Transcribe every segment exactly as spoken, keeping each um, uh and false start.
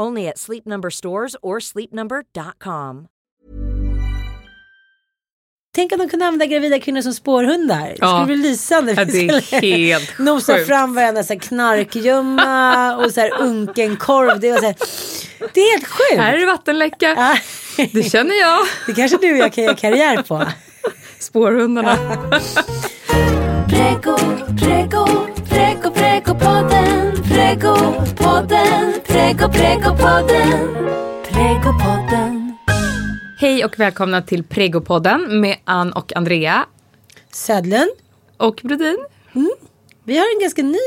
Only at Sleep Number stores or sleep number dot com. Tänk om de kunde använda gravida kvinnor som spårhundar. Det skulle bli lysande. Ja, det är helt nosa sjukt. Fram varandra så här knarkgömma och så här unkenkorv. Det, var så här, det är helt sjukt. Här är det vattenläcka. Det känner jag. Det kanske du och jag kan göra karriär på. Spårhundarna. Präggo, präggo, präggo, Preggopodden, Preggopodden, Präggo, Preggopodden, Preggopodden. Hej och välkomna till Preggopodden med Ann och Andrea. Sadlen. Och Brodin. Mm. Vi har en ganska ny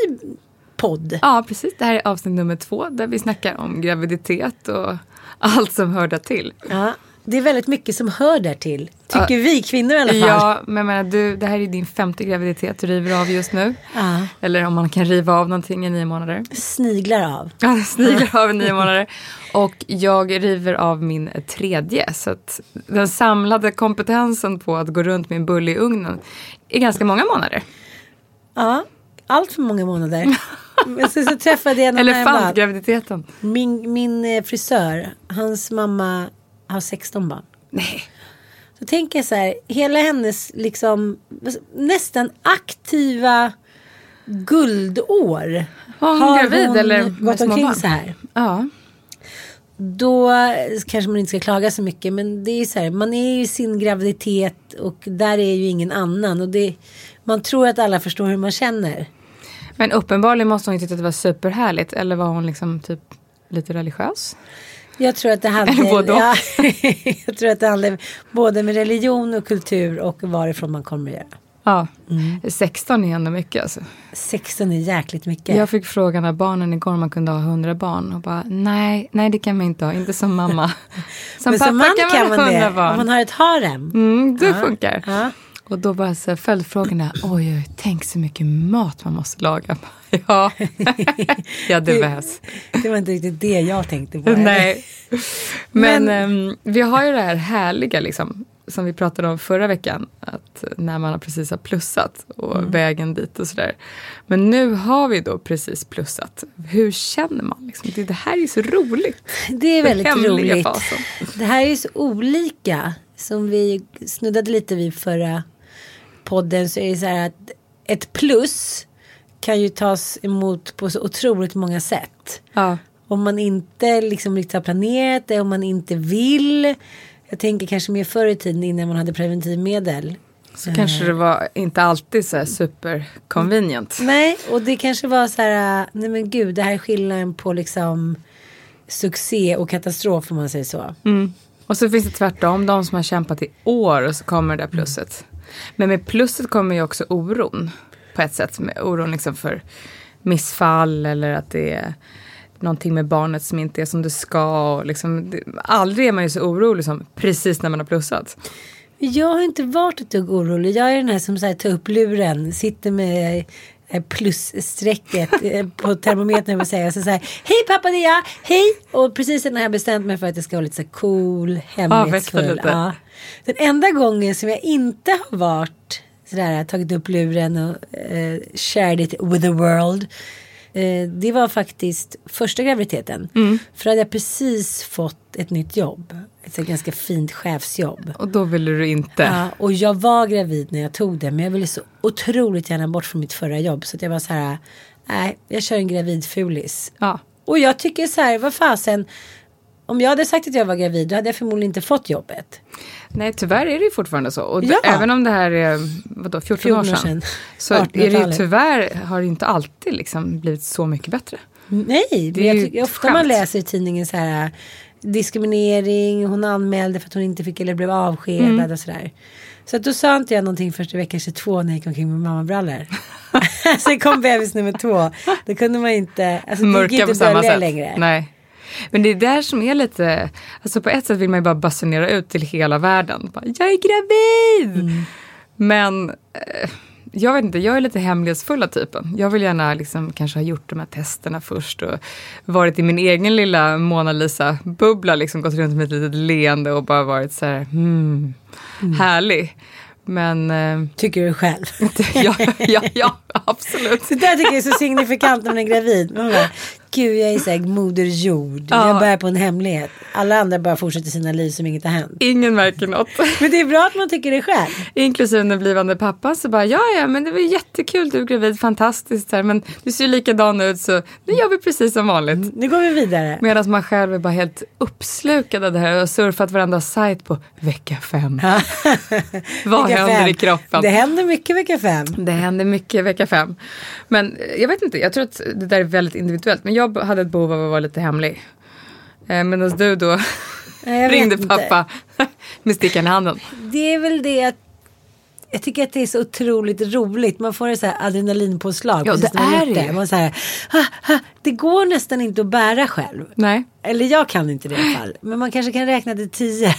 podd. Ja, precis. Det här är avsnitt nummer två där vi snackar om graviditet och allt som hör där till. Ja. Det är väldigt mycket som hör där till. Tycker ja, vi kvinnor i alla fall. Ja, men, men du, det här är din femte graviditet du river av just nu. Ja. Eller om man kan riva av någonting i nio månader. Sniglar av. Ja, sniglar av i nio månader. Och jag river av min tredje. Så att den samlade kompetensen på att gå runt med en bulle i ugnen är ganska många månader. Ja, allt för många månader. Men så, så träffade jag någon elefantgraviditeten. Min, min frisör, hans mamma... har sexton barn. Nej. Så tänker jag så här, hela hennes liksom nästan aktiva guldår oh, har gravid, hon eller gått omkring barn. Så här. Ja. Då kanske man inte ska klaga så mycket, men det är så här, man är ju sin graviditet och där är ju ingen annan och det, man tror att alla förstår hur man känner. Men uppenbarligen måste hon inte tycka att det var superhärligt, eller var hon liksom typ lite religiös? Jag tror att det handlar ja, jag tror att det handlar både med religion och kultur och varifrån man kommer att göra. Ja, mm. sexton är ändå mycket alltså. sexton är jäkligt mycket. Jag fick frågan av barnen igår om man kunde ha hundra barn och bara nej, nej det kan man inte ha, inte som mamma. Som men pappa som man kan, kan man ha hundra barn. Om man har ett harem. Mm, det ja. funkar. Ja. Och då bara så följdfrågorna, oj, oj, tänk så mycket mat man måste laga. Ja, ja det behövs. Det var inte riktigt det jag tänkte på. Nej, men, men um, vi har ju det här härliga liksom, som vi pratade om förra veckan. Att när man precis har plussat och mm. vägen dit och sådär. Men nu har vi då precis plussat. Hur känner man? Liksom? Det, det här är ju så roligt. Det är väldigt det roligt. Fasen. Det här är ju så olika som vi snuddade lite vid förra podden, så är det så här att ett plus kan ju tas emot på så otroligt många sätt. Ja. Om man inte liksom riktigt har planerat det, om man inte vill. Jag tänker kanske mer förr i tiden innan man hade preventivmedel. Så uh, kanske det var inte alltid så här super convenient. Nej, och det kanske var så här, nej men gud, det här är skillnaden på liksom succé och katastrof om man säger så. Mm. Och så finns det tvärtom, de som har kämpat i år och så kommer det där plusset. Men med plusset kommer ju också oron på ett sätt. Med oron liksom för missfall eller att det är någonting med barnet som inte är som det ska. Och liksom, det, aldrig är man ju så orolig som precis när man har plussat. Jag har inte varit ett dugg orolig. Jag är den här som så här, tar upp luren, sitter med plussträcket på termometern och säger så här, hej pappa det är jag, hej. Och precis när jag bestämt mig för att jag ska vara lite så cool, hemlighetsfull. Ja. Den enda gången som jag inte har varit sådär, tagit upp luren och eh, shared it with the world, eh, det var faktiskt första graviditeten. Mm. För hade jag precis fått ett nytt jobb, ett så ganska fint chefsjobb. Och då ville du inte. Ja, och jag var gravid när jag tog det, men jag ville så otroligt gärna bort från mitt förra jobb. Så att jag var så här, nej, jag kör en gravidfulis. Ja. Och jag tycker så här, vad fasen, om jag hade sagt att jag var gravid, då hade jag förmodligen inte fått jobbet. Nej, tyvärr är det ju fortfarande så. Och ja. d- även om det här är vadå, fjorton år sedan, så är det ju, tyvärr har det inte alltid liksom blivit så mycket bättre. Nej, det är jag tycker, ofta skämt. Man läser i tidningen så här diskriminering, hon anmälde för att hon inte fick eller blev avskedad mm. och sådär. Så att då sa inte jag någonting första veckan tjugotvå när jag gick omkring med mammabrallor. Sen kom bebis nummer två. Då kunde man inte, alltså mörka det gick inte på samma sätt längre. Nej. Men det är där som är lite, alltså på ett sätt vill man ju bara basunera ut till hela världen. Bara, jag är gravid! Mm. Men jag vet inte, jag är lite hemlighetsfulla typen. Jag vill gärna liksom kanske ha gjort de här testerna först och varit i min egen lilla Mona Lisa-bubbla. Liksom gått runt med ett litet leende och bara varit så här, hmm, mm. härlig. Men, eh, tycker du själv? ja, ja, ja, absolut. Så där tycker jag är så signifikant när man är gravid. Man bara, gud, jag är såhär moder jord. Ja. Jag börjar på en hemlighet. Alla andra bara fortsätter sina liv som inget har hänt. Ingen märker något. Men det är bra att man tycker det själv. Inklusive den blivande pappan så bara, ja, ja, men det var jättekul, du är gravid, fantastiskt. Här, men du ser ju likadan ut så nu gör vi precis som vanligt. Mm, nu går vi vidare. Medan man själv är bara helt uppslukad av det här och surfat varandras sajt på vecka fem. Vad vecka händer fem. I kroppen? Det händer mycket vecka fem. Det händer mycket vecka fem. Men jag vet inte, jag tror att det där är väldigt individuellt. Men jag Jag hade ett behov av att vara lite hemlig. Eh, medan du då ringde pappa med stickan i handen. Det är väl det att jag tycker att det är så otroligt roligt. Man får en så här adrenalinpåslag. Ja, det är det. det. Man så här, ha, ha, det går nästan inte att bära själv. Nej. Eller jag kan inte det i alla fall. Men man kanske kan räkna till tio.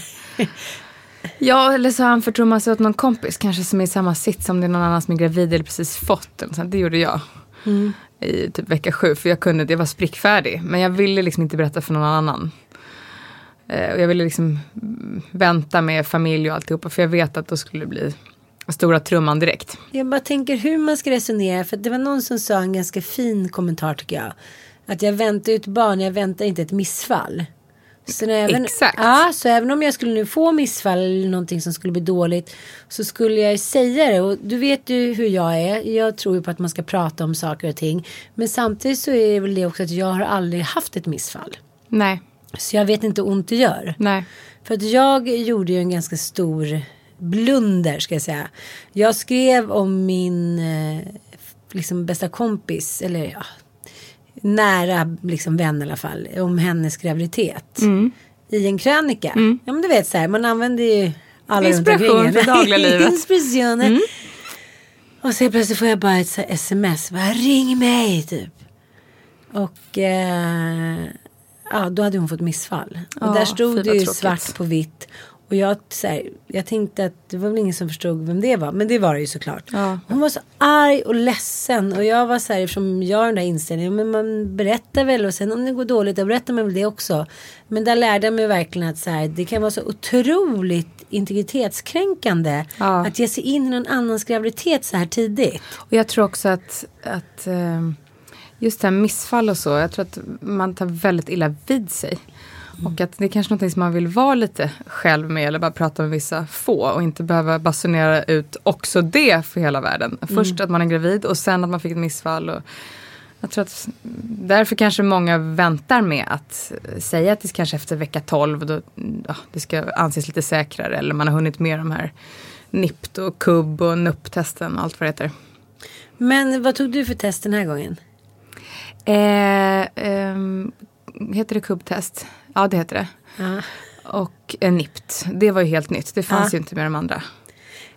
Ja, eller så han förtror man sig åt någon kompis. Kanske som är i samma sitt som det är någon annan som är gravid eller precis fått den. Så det gjorde jag. Mm. I typ vecka sju, för jag kunde, det var sprickfärdig, men jag ville liksom inte berätta för någon annan eh, och jag ville liksom vänta med familj och alltihopa, för jag vet att då skulle det bli stora trumman direkt. Jag bara tänker hur man ska resonera, för det var någon som sa en ganska fin kommentar tycker jag, att jag väntar ut barn, jag väntar inte ett missfall. Så även, exakt. Ja, så även om jag skulle nu få missfall eller någonting som skulle bli dåligt, så skulle jag säga det. Och du vet ju hur jag är. Jag tror ju på att man ska prata om saker och ting. Men samtidigt så är det väl det också att jag har aldrig haft ett missfall. Nej. Så jag vet inte ont det gör. Nej. För att jag gjorde ju en ganska stor blunder, ska jag säga. Jag skrev om min liksom bästa kompis, eller ja, nära liksom vän i alla fall, om hennes graviditet mm. i en krönika. Mm. Ja, men du vet så här, man använder ju alla inspiration för dagliga livet. Inspirationer. Mm. Och så plötsligt får jag bara ett så här sms, bara, ring mig typ. Och eh, ja, då hade hon fått missfall. Och ja, där stod det ju tråkigt. Svart på vitt. Och jag, så här, jag tänkte att det var väl ingen som förstod vem det var. Men det var det ju såklart. Ja. Hon var så arg och ledsen. Och jag var så här, eftersom jag har den där inställningen. Men man berättar väl. Och sen om det går dåligt, då berättar man väl det också. Men där lärde jag mig verkligen att så här, det kan vara så otroligt integritetskränkande. Ja. Att ge sig in i någon annans graviditet så här tidigt. Och jag tror också att... att just det här missfall och så. Jag tror att man tar väldigt illa vid sig. Mm. Och att det är kanske någonting som man vill vara lite själv med, eller bara prata med vissa få och inte behöva basunera ut också det för hela världen. Först mm. att man är gravid och sen att man fick ett missfall. Och jag tror att därför kanske många väntar med att säga att det kanske efter vecka tolv då, ja, det ska anses lite säkrare, eller man har hunnit med de här nipt och kubb och nupptesten och allt vad det heter. Men vad tog du för test den här gången? Eh, eh, heter det kubbtest? Ja, det heter det. Ja. Och en nipt. Det var ju helt nytt. Det fanns ja. ju inte med de andra.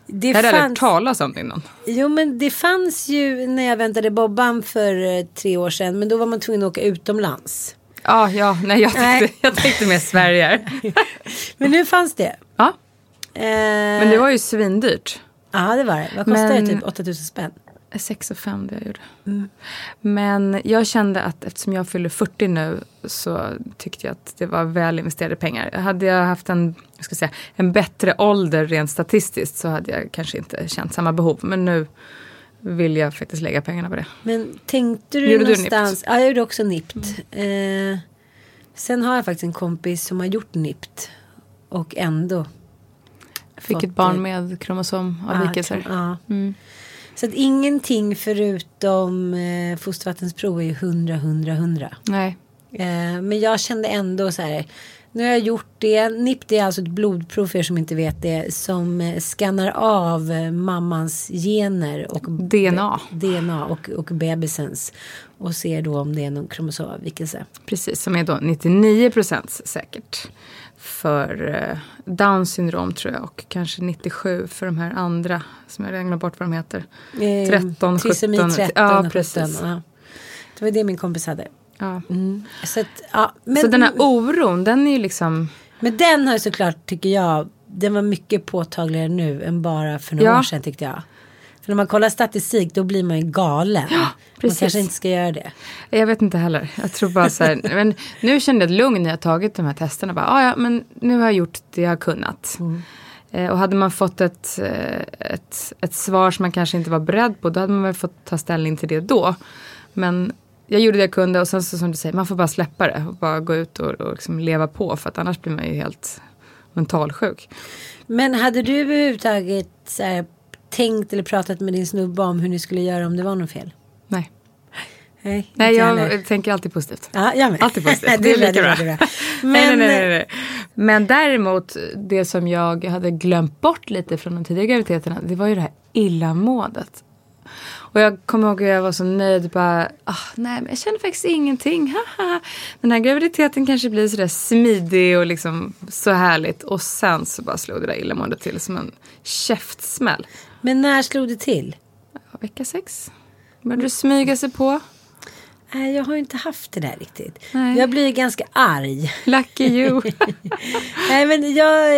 Det jag hade fanns... talas om det innan. Jo, men det fanns ju när jag väntade Bobban för tre år sedan. Men då var man tvungen att åka utomlands. Ja, ja. Nej, jag tänkte, nej. Jag tänkte med Sverige. Men nu fanns det. Ja. Eh... Men det var ju svindyrt. Ja, det var det. Vad kostade men... det? Typ åtta tusen spänn. sex och fem det jag gjorde. Mm. Men jag kände att eftersom jag fyller fyrtio nu så tyckte jag att det var väl investerade pengar. Hade jag haft en, jag ska säga, en bättre ålder rent statistiskt så hade jag kanske inte känt samma behov. Men nu vill jag faktiskt lägga pengarna på det. Men tänkte du gjorde någonstans... Du ja, jag gjorde också nipt. Mm. Eh, sen har jag faktiskt en kompis som har gjort nipt och ändå fick ett barn med kromosomavvikelser. Ja. Ah, ja. Mm. Så att ingenting förutom eh, fostervattensprov är ju hundra, hundra, hundra. Nej. Eh, men jag kände ändå så här, Nu har jag gjort det. N I P, det är alltså ett blodprov för er som inte vet det, som skannar av mammans gener och D N A, D N A och, och bebisens och ser då om det är någon kromosomavvikelse. Precis, som är då nittionio procent säkert för Downs syndrom tror jag, och kanske nittiosju för de här andra som jag redan bort vad de heter. tretton, trisomi sjutton, tretton, ja, precis. Ja. Det var det min kompis hade. Ja. Mm. Så, att, ja, men, så den här oron, den är ju liksom... Men den har ju såklart, tycker jag, den var mycket påtagligare nu än bara för några ja. år sedan, tyckte jag. För när man kollar statistik, då blir man ju galen. Ja, precis. Man kanske inte ska göra det. Jag vet inte heller. Jag tror bara så här... men nu kände jag ett lugn när jag tagit de här testerna. Bara, ah, ja, men nu har jag gjort det jag har kunnat. Mm. Eh, och hade man fått ett, ett, ett svar som man kanske inte var beredd på, då hade man väl fått ta ställning till det då. Men... jag gjorde det jag kunde och sen så som du säger, man får bara släppa det och bara gå ut och, och liksom leva på, för att annars blir man ju helt mentalsjuk. Men hade du överhuvudtaget så här, tänkt eller pratat med din snubba om hur ni skulle göra om det var något fel? Nej. Nej, nej jag heller. Tänker alltid positivt. Ja, jag med. Alltid positivt, det är lika bra. Det är bra. Men... nej, nej, nej, nej. Men däremot, det som jag hade glömt bort lite från de tidigare graviditeterna, det var ju det här illamådet. Och jag kommer ihåg att jag var så nöjd. Bara, oh, nej men jag känner faktiskt ingenting. Den här graviditeten kanske blir sådär smidig och liksom så härligt. Och sen så bara slog det där illamående till som en käftsmäll. Men när slog det till? Vecka sex. Började du smyga sig på? Nej, jag har ju inte haft det där riktigt. Nej. Jag blir ganska arg. Lucky you. Nej, men jag...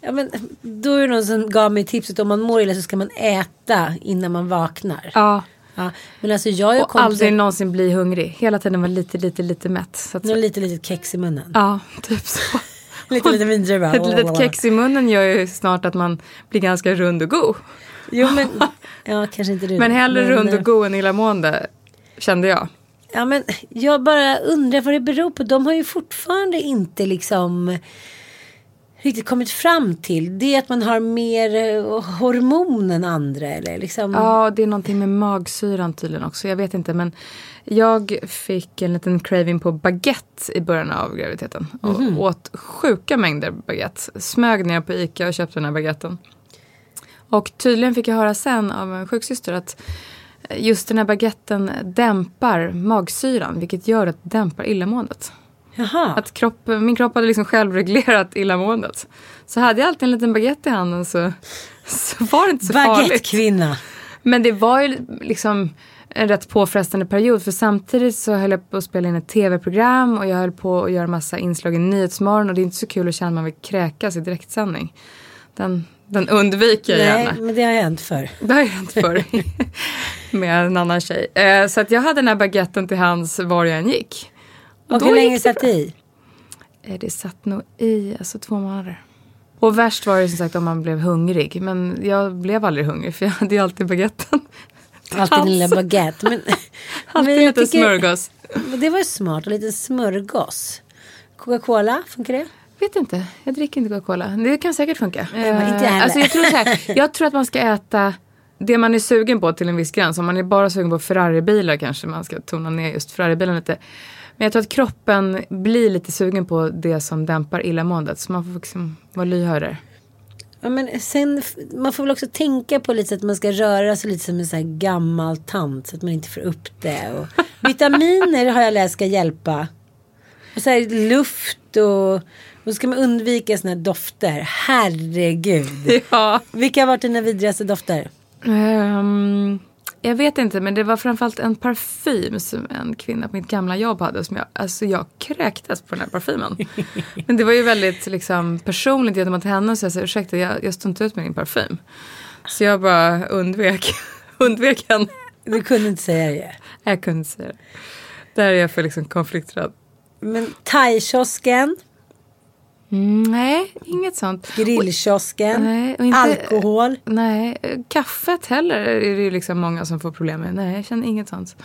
ja, men då är det någon som gav mig tipset, om man mår illa så ska man äta innan man vaknar. Ja. Ja, men alltså jag och aldrig till... någonsin bli hungrig. Hela tiden var lite, lite, lite mätt. Så att... någon lite, litet kex i munnen. Ja, typ så. lite, lite mindre bara. Ett litet kex i munnen gör ju snart att man blir ganska rund och god. Jo, men... ja, kanske inte rund. Men hellre men... rund och god än illamående, kände jag. Ja, men jag bara undrar vad det beror på. De har ju fortfarande inte liksom riktigt kommit fram till. Det är att man har mer hormon än andra, eller liksom... ja, det är någonting med magsyran tydligen också. Jag vet inte, men jag fick en liten craving på baguette i början av graviditeten. Och mm-hmm. åt sjuka mängder baguette. Smög ner på Ica och köpte den här baguetten. Och tydligen fick jag höra sen av en sjuksyster att just den här baguetten dämpar magsyran, vilket gör att dämpar illamåendet. Jaha. Att kropp, min kropp hade liksom självreglerat illamåendet. Så hade jag alltid en liten baguette i handen så, så var det inte så baguette, farligt. Baguettekvinna. Men det var ju liksom en rätt påfrestande period, för samtidigt så höll jag på att spela in ett tv-program och jag höll på att göra massa inslag i Nyhetsmorgon, och det är inte så kul att känna att man vill kräkas i direktsändning. Den... Den undviker jag gärna. Nej, men det har hänt förr. Det har hänt förr. Med en annan tjej. Eh, så att jag hade den här baguetten till hands var jag än gick. Och, och hur länge satt det i? Eh, det satt nog i, alltså två månader. Och värst var det som sagt om man blev hungrig. Men jag blev aldrig hungrig, för jag hade ju alltid baguetten. Alltid en lilla baguette. Men, alltid men lite tycker, smörgås. Det var ju smart, en liten smörgås. Coca-Cola, funkar det? Vet inte, jag dricker inte Coca-Cola. Det kan säkert funka. Uh, inte jag, alltså jag, tror så här, jag tror att man ska äta det man är sugen på till en viss gräns. Om man är bara sugen på Ferrari-bilar kanske man ska tona ner just Ferrari-bilen lite. Men jag tror att kroppen blir lite sugen på det som dämpar illamåendet. Så man får liksom vara lyhörare. Ja, men sen, man får väl också tänka på lite att man ska röra sig lite som en så här gammal tant. Så att man inte får upp det. Och vitaminer har jag läst ska hjälpa. Och så här, luft och... då ska man undvika såna här dofter. Herregud. Ja. Vilka har varit dina vidrigaste dofter? Um, jag vet inte, men det var framförallt en parfym som en kvinna på mitt gamla jobb hade. Som jag, alltså jag kräktes på den här parfymen. Men det var ju väldigt liksom, personligt gentemot henne. Så jag sa, ursäkta, jag, jag stod inte ut med din parfym. Så jag bara undvek, undvek henne. Du kunde inte säga det. Jag kunde inte säga det. Där är jag för liksom, konflikträdd. Men thai-kiosken... nej, inget sånt. Grillkiosken, nej, och inte, alkohol. Nej, kaffet heller är det ju liksom många som får problem med. Nej, jag känner inget sånt.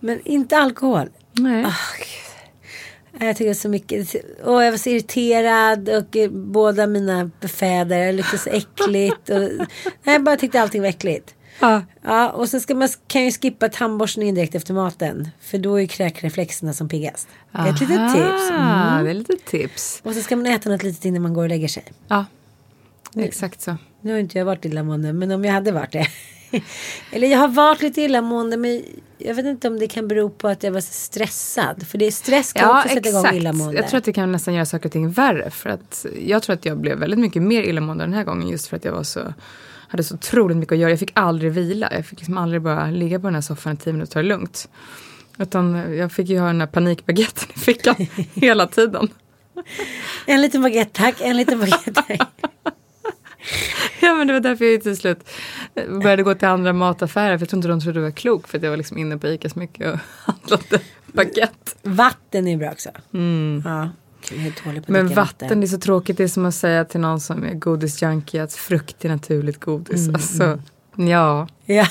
Men inte alkohol? Nej. Oh, jag tycker så mycket. Och jag var så irriterad och båda mina befäder är lite så äckligt. Och, nej, jag bara tyckte allting var äckligt. Ja. Ja, och sen ska man, kan ju skippa tandborstningen direkt efter maten. För då är kräkreflexerna som piggast. Aha, det är ett litet tips. Mm. Det är lite tips. Och så ska man äta något litet innan man går och lägger sig. Ja, nu, exakt så. Nu har inte jag varit illamående, men om jag hade varit det. Eller jag har varit lite illamående, men jag vet inte om det kan bero på att jag var stressad. För det är stress kan ja, också sätta exakt. Igång illamående. Jag tror att det kan nästan göra saker och ting värre. För att jag tror att jag blev väldigt mycket mer illamående den här gången. Just för att jag var så... hade så otroligt mycket att göra. Jag fick aldrig vila. Jag fick liksom aldrig bara ligga på den här soffan i tio minuter och ta det lugnt. Utan jag fick ju ha den här panikbaguetten i fickan hela tiden. En liten baguette, tack. En liten baguette, tack. Ja, men det var därför jag till slut började gå till andra mataffärer. För jag tror inte de trodde det var klok. För jag var liksom inne på Ica så mycket och handlade baguette. Vatten är bra också. Mm. Ja. Men vatten, vatten, det är så tråkigt. Det är som att säga till någon som är godisjunkie att frukt är naturligt godis. Mm. Alltså, ja. Ja,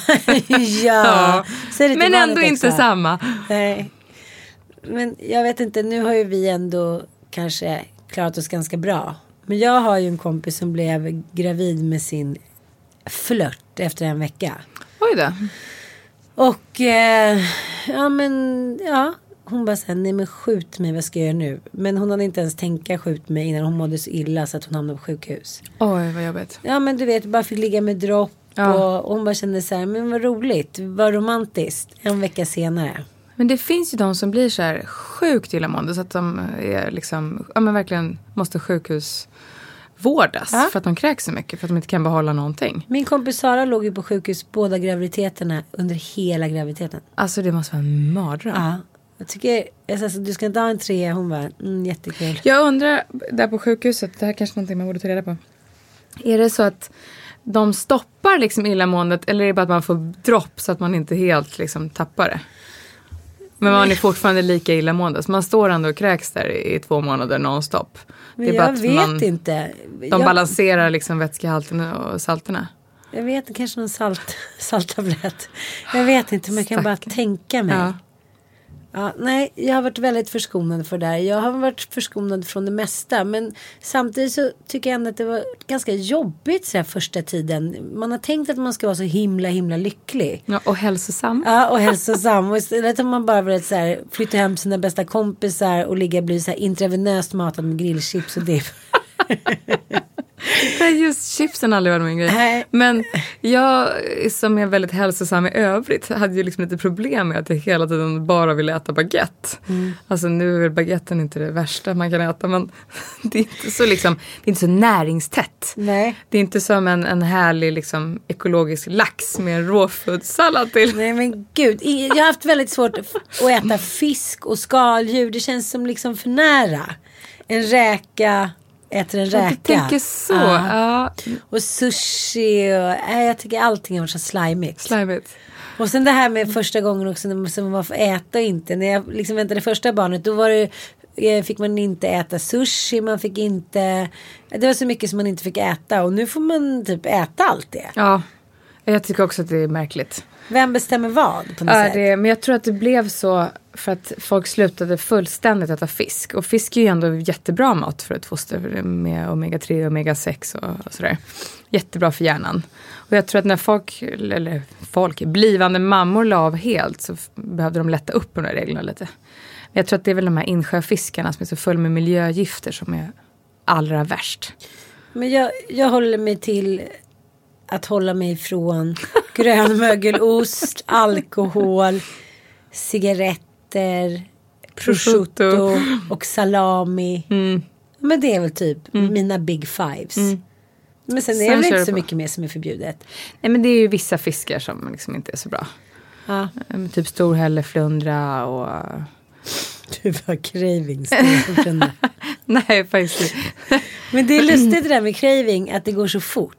ja. Men ändå inte också. Samma. Nej. Men jag vet inte, nu har ju vi ändå kanske klarat oss ganska bra. Men jag har ju en kompis som blev gravid med sin flört efter en vecka. Oj då. Och, eh, ja men, ja. Hon bara såhär, nej men skjut mig, vad ska jag göra nu? Men hon hade inte ens tänka skjut mig innan hon mådde så illa så att hon hamnade på sjukhus. Oj, vad jobbigt. Ja, men du vet, bara fick ligga med dropp. Ja. Och, och hon bara kände så här, men vad roligt, vad romantiskt. En vecka senare. Men det finns ju de som blir så här sjukt illamående så att de är liksom, ja men verkligen måste sjukhusvårdas. Ja. För att de kräks så mycket, för att de inte kan behålla någonting. Min kompis Sara låg ju på sjukhus båda graviditeterna under hela graviditeten. Alltså det måste vara en mardröm. Ja. Jag tycker, alltså, du ska inte ha en trea. Hon var mm, jättekul. Jag undrar, där på sjukhuset, det här är kanske någonting man borde ta reda på. Är det så att de stoppar liksom illamåendet, eller är det bara att man får dropp så att man inte helt liksom tappar det? Men man är fortfarande lika illamående. Så man står ändå och kräks där i två månader nonstop. Men det är bara jag vet man, inte. De jag... balanserar liksom vätskehalterna och salterna. Jag vet, kanske någon salt, salttablett. Jag vet inte, men jag kan Stack. bara tänka mig. Ja. Ja, nej, jag har varit väldigt förskonad för det där. Jag har varit förskonad från det mesta. Men samtidigt så tycker jag ändå att det var ganska jobbigt så här första tiden. Man har tänkt att man ska vara så himla, himla lycklig. Ja, och hälsosam. Ja, och hälsosam. Och istället har man bara varit så här, flytta hem sina bästa kompisar och ligga och bli så här intravenöst matad med grillchips och det. Det är just chipsen aldrig var min grej. Nej. Men jag som är väldigt hälsosam i övrigt hade ju liksom lite problem med att jag hela tiden bara ville äta baguette. Mm. Alltså nu är baguetten inte det värsta man kan äta, men det är inte så liksom, det är inte så näringstätt. Nej. Det är inte som en, en härlig liksom ekologisk lax med en råfodssallad till. Nej men gud, jag har haft väldigt svårt att äta fisk och skaldjur. Det känns som liksom för nära. En räka... äter en räka. Jag tänker så. Ja. Ja. Och sushi. Och, äh, jag tycker allting har varit så slimigt. Slimigt. Och sen det här med första gången också när man får äta och inte. När jag liksom väntade första barnet då var det, fick man inte äta sushi. Man fick inte... Det var så mycket som man inte fick äta. Och nu får man typ äta allt det. Ja. Jag tycker också att det är märkligt. Vem bestämmer vad på något ja, sätt? Det, men jag tror att det blev så för att folk slutade fullständigt äta fisk. Och fisk är ju ändå jättebra mat för ett foster med omega tre och omega sex och, och sådär. Jättebra för hjärnan. Och jag tror att när folk, eller folk, blivande mammor la av helt så behövde de lätta upp de där reglerna lite. Men jag tror att det är väl de här insjöfiskarna som är så fulla med miljögifter som är allra värst. Men jag, jag håller mig till... att hålla mig från grönmögelost, alkohol, cigaretter, prosciutto och salami. Mm. Men det är väl typ mm. mina big fives. Mm. Men sen, sen är det inte så på. Mycket mer som är förbjudet. Nej, men det är ju vissa fiskar som liksom inte är så bra. Ja. Typ storhälle, flundra och... Du var craving. Nej, faktiskt. Men det är lustigt det där med craving, att det går så fort.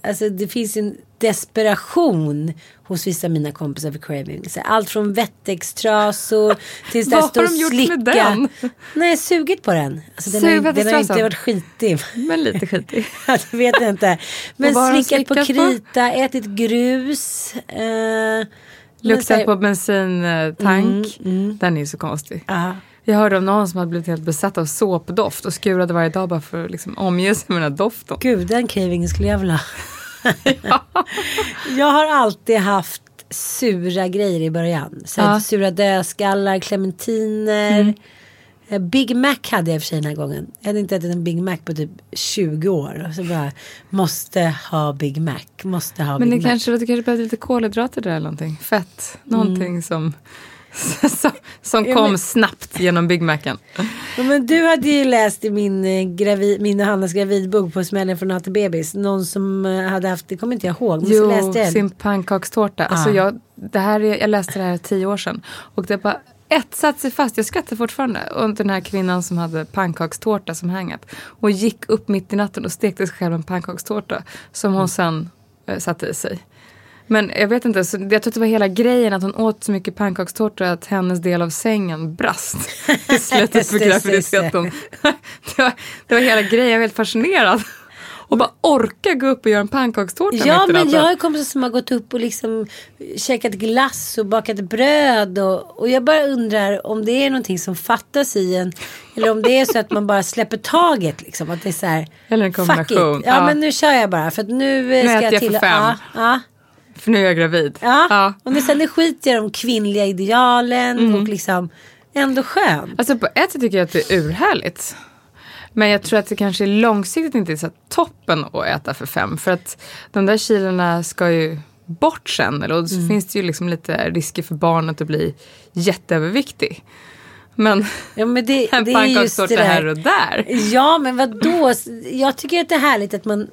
Alltså det finns en desperation hos vissa av mina kompisar för craving. Allt från vettextrasor tills där står slicka. Vad har de gjort med den? Nej, suget på den. Alltså den, Sug, är, den har inte varit skitig. Men lite skitig. Ja, det vet jag inte. Men slickat, slickat på krita, på? Ätit grus. Eh, Luktat på bensintank. Mm, mm. Den är ju så konstig. Ja. Jag hörde om någon som hade blivit helt besatt av såpdoft och skurade varje dag bara för att liksom omge sig med den här doften. Gud, den cravingen skulle jag vilja. Ja. Jag har alltid haft sura grejer i början. Så ja. Sura dödskallar, clementiner. Mm. Big Mac hade jag för sig den här gången. Jag hade inte ätit en Big Mac på typ tjugo år. Och så bara, måste ha Big Mac, måste ha Men Big Mac. Men kanske, du kanske behövde lite kolhydrater där eller någonting. Fett, någonting mm. som, som, som kom ja, men, snabbt genom Big Macen. Ja, men du hade ju läst i min, gravi, min och Hannas gravidbok på smällen från A T B B. Någon som hade haft, det kommer inte jag ihåg. Men jo, så läste jag sin pannkakstårta. Ah. Alltså jag, det här, jag läste det här tio år sedan. Och det bara... Ett satt sig fast, jag skrattar fortfarande. Och den här kvinnan som hade pannkakstårta som hängat. Och gick upp mitt i natten och stekte sig själv en pannkakstårta. Som hon sen eh, satte i sig. Men jag vet inte, så jag tror det var hela grejen att hon åt så mycket pannkakstårta att hennes del av sängen brast. I slutet för graviditeten. det, var, det var hela grejen, jag var helt fascinerad. Och bara orka gå upp och göra en pannkakstårta. Ja, men jag har kompisar som har gått upp och liksom käkat glass och bakat bröd. Och, och jag bara undrar om det är någonting som fattas i en. Eller om det är så att man bara släpper taget. Liksom, att det är så här, eller en kombination. Ja, ja, men nu kör jag bara. För att nu ska nu jag, jag till... För, fem. Ja, ja. För nu är jag gravid. Ja, ja. Och men sen nu skiter jag de kvinnliga idealen. Mm. Och liksom, ändå skön. Alltså på ett sätt tycker jag att det är urhärligt. Men jag tror att det kanske långsiktigt inte är så toppen att äta för fem. För att de där kilorna ska ju bort sen. Eller? Och så mm. finns det ju liksom lite risker för barnet att bli jätteöverviktig. Men, ja, men det, en det är just det där. Här och där. Ja, men vadå? Jag tycker att det är härligt att man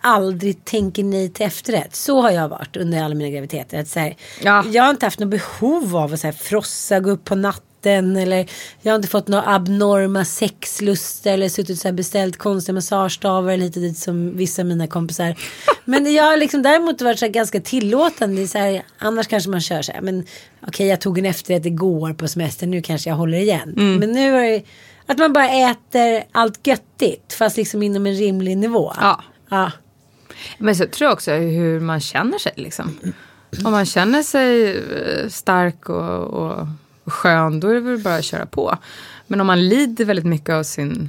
aldrig tänker nej till efterrätt. Så har jag varit under alla mina graviditeter. Att så här, ja. Jag har inte haft något behov av att så här, frossa, gå upp på natt. Den, eller jag har inte fått några abnorma sexluster eller suttit så här beställt konstiga massagestavar eller lite dit som vissa av mina kompisar. Men jag har liksom däremot varit så här ganska tillåtande så här, annars kanske man kör så här, men okej okay, jag tog en efterrätt igår på semester, nu kanske jag håller igen. Mm. Men nu är det, att man bara äter allt göttigt fast liksom inom en rimlig nivå. Ja. Ja. Men så tror jag också hur man känner sig liksom. Om man känner sig stark och, och... skön, då är det väl bara att köra på. Men om man lider väldigt mycket av sin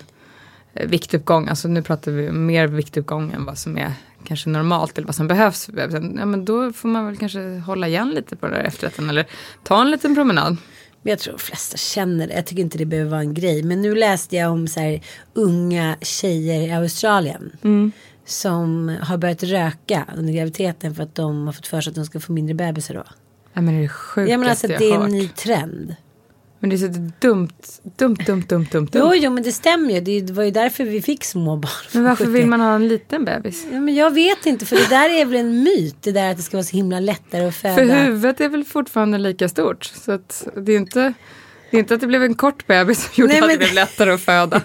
viktuppgång, alltså nu pratar vi mer viktuppgång än vad som är kanske normalt eller vad som behövs, ja, men då får man väl kanske hålla igen lite på den där efterrätten eller ta en liten promenad. Men jag tror de flesta känner det. Jag tycker inte det behöver vara en grej. Men nu läste jag om så här, unga tjejer i Australien mm. som har börjat röka under graviditeten för att de har fått för sig att de ska få mindre bebisar då. Nej, men det är sjukt. Ja, men alltså, det är en ny trend. Men det är så dumt, dumt, dumt, dumt, dumt. Jo, jo, men det stämmer ju. Det var ju därför vi fick små barn. Men varför vill man ha en liten bebis? Ja, men jag vet inte, för det där är väl en myt. Det där att det ska vara så himla lättare att föda. För huvudet är väl fortfarande lika stort. Så att det är inte, det är inte att det blev en kort bebis som gjorde Nej, men... att det blev lättare att föda.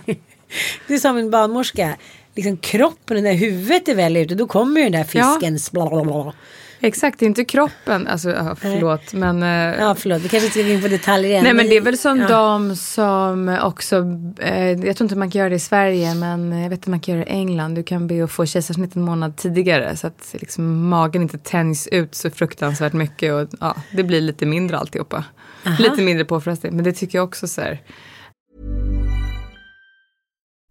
Det sa min barnmorska. Liksom kroppen, den där huvudet är väl ute. Då kommer ju den där fiskens ja. bla bla bla. Exakt, inte kroppen. Alltså, ja, förlåt. Men, ja, förlåt. Vi kanske inte ska gå in på detaljer igen. Nej, men det är väl som ja. de som också... Eh, jag tror inte man kan göra det i Sverige, men jag vet att man kan göra det i England. Du kan be att få kejsarsnitt en månad tidigare så att liksom, magen inte tänjs ut så fruktansvärt mycket. Och, ja, det blir lite mindre alltihopa. Aha. Lite mindre påfrestning, men det tycker jag också så här...